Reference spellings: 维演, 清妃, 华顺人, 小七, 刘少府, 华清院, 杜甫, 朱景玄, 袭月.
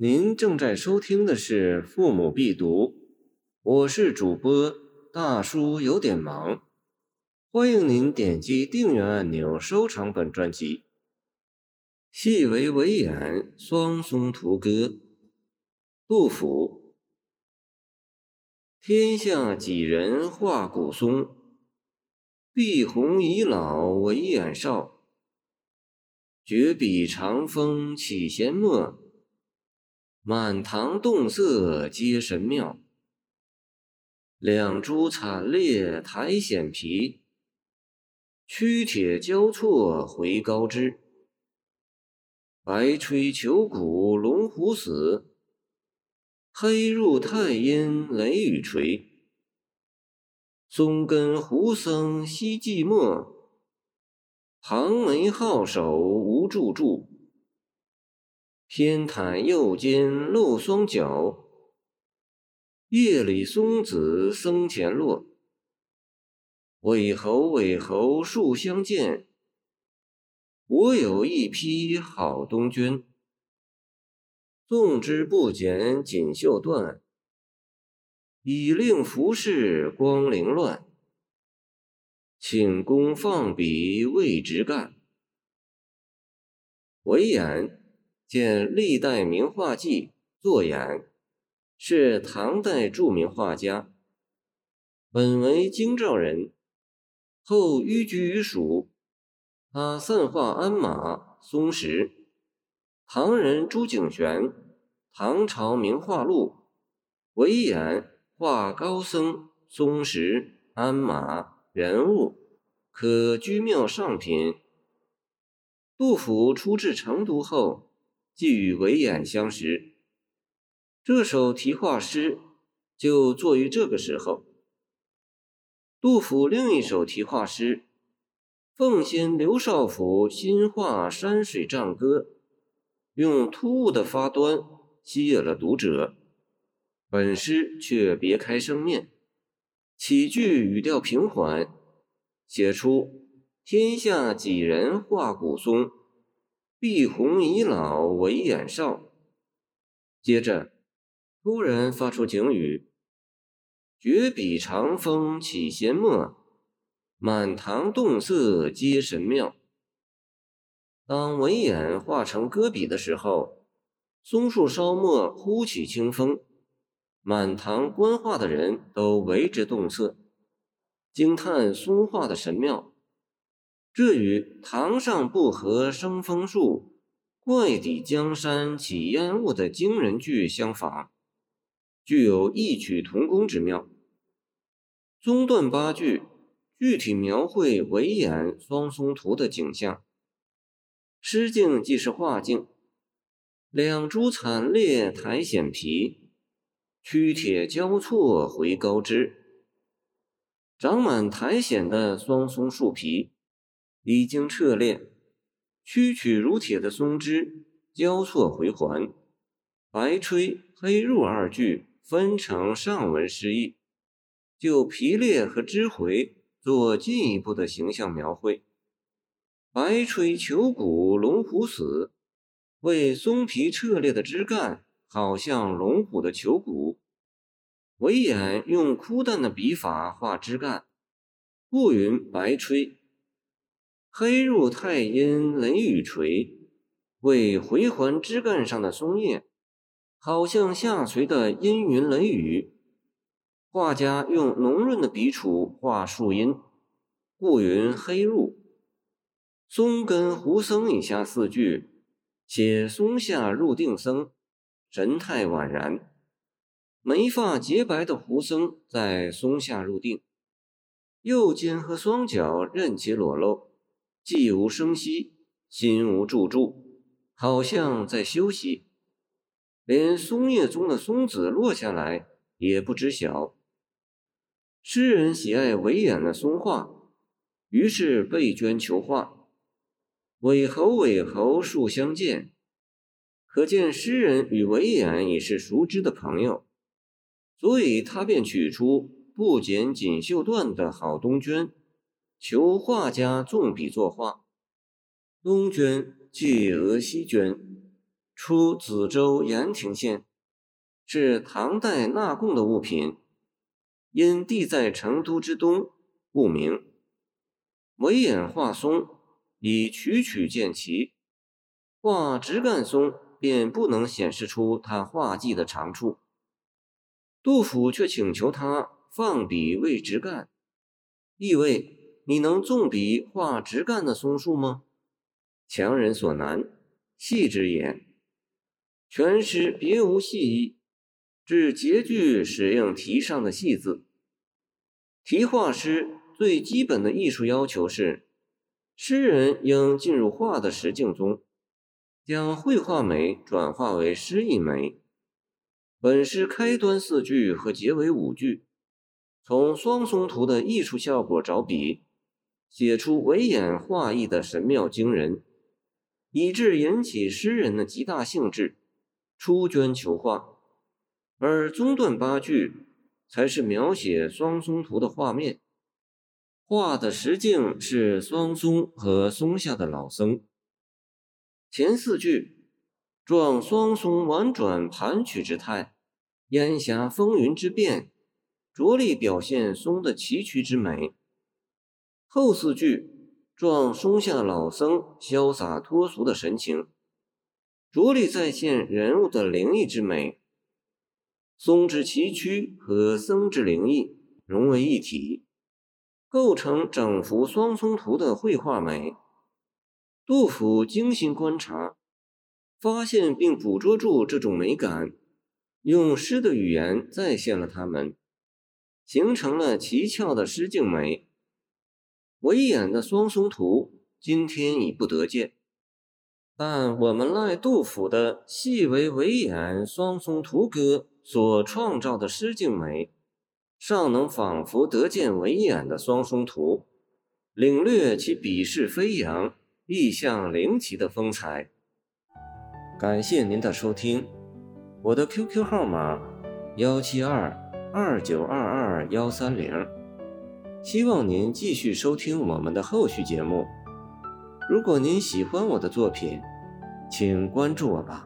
您正在收听的是《父母必读》，我是主播大叔，有点忙。欢迎您点击订阅按钮收藏本专辑。戏为维演，双松屠歌。杜甫。天下几人画古松，碧红已老为眼少。绝笔长风起闲墨，满堂动色皆神妙。两株惨烈苔藓皮，曲铁交错回高枝。白吹求骨龙虎死，黑入太阴雷雨垂。松根胡僧惜寂寞，旁眉皓首无处住。偏袒右肩露双脚，夜里松子僧前落。尾猴尾猴树相见，我有一匹好东绢。纵之不减锦绣缎，以令服饰光凌乱。请公放笔未直干。维演，见历代名画记。作演，是唐代著名画家，本为京兆人，后寓居于蜀。他散画鞍马、松石。唐人朱景玄《唐朝名画录》维演画高僧、松石、鞍马、人物，可居庙上品。杜甫出至成都后，即与维演相识，这首题画诗就作于这个时候。杜甫另一首题画诗《奉先刘少府新画山水帐歌》，用突兀的发端吸引了读者，本诗却别开生面，起句语调平缓，写出天下几人画古松，碧红已老为眼少。接着突然发出警语：绝笔长风起闲墨，满堂动色皆神妙。当维演画成歌笔的时候，松树梢墨呼起清风，满堂观画的人都为之动色，惊叹松画的神妙。这与堂上不合生枫树，怪底江山起烟雾的惊人句相仿，具有异曲同工之妙。中段八句具体描绘维演双松图的景象，诗境即是画境。两株惨烈苔藓皮，曲铁交错回高枝。长满苔藓的双松树皮已经彻裂，曲曲如铁的松枝交错回环。白吹、黑入二句分成上文诗意，就皮裂和枝回做进一步的形象描绘。白吹求骨龙虎死，为松皮彻裂的枝干好像龙虎的求骨。维演用枯淡的笔法画枝干，不云白吹。黑入太阴雷雨垂，为回环枝干上的松叶，好像下垂的阴云雷雨。画家用浓润的笔触画树荫，故云黑入。松根胡僧以下四句写松下入定僧，神态宛然。眉发洁白的胡僧在松下入定，右肩和双脚任其裸露，既无声息，心无驻住，好像在休息。连松叶中的松子落下来也不知晓。诗人喜爱维演的松画，于是备捐求画。尾猴尾猴树相见，可见诗人与维演已是熟知的朋友，所以他便取出不减锦绣缎的好东绢，求画家纵笔作画。东绢即鹅西绢，出梓州盐亭县，是唐代纳贡的物品，因地在成都之东，故名。眉眼画松，以曲曲见奇；画枝干松，便不能显示出他画技的长处。杜甫却请求他放笔为枝干，意味你能纵笔画枝干的松树吗？强人所难，戏之言。全诗别无戏意，只结句使用题上的戏字。题画诗最基本的艺术要求是，诗人应进入画的实境中，将绘画美转化为诗意美。本诗开端4句和结尾5句，从双松图的艺术效果着笔，写出惟演画意的神妙惊人，以致引起诗人的极大兴致，出捐求画。而中段8句才是描写双松图的画面，画的实境是双松和松下的老僧。前4句状双松婉转盘曲之态，烟霞风云之变，着力表现松的崎岖之美。后4句状松下老僧潇洒脱俗的神情，着力再现人物的灵异之美。松之崎岖和僧之灵异融为一体，构成整幅双松图的绘画美。杜甫精心观察，发现并捕捉住这种美感，用诗的语言再现了它们，形成了奇峭的诗境美。惟演的双松图今天已不得见，但我们赖杜甫的戏为惟演双松图歌所创造的诗境美，尚能仿佛得见惟演的双松图，领略其笔势飞扬、意象灵奇的风采。感谢您的收听，我的 QQ 号码1722922 130。希望您继续收听我们的后续节目。如果您喜欢我的作品，请关注我吧。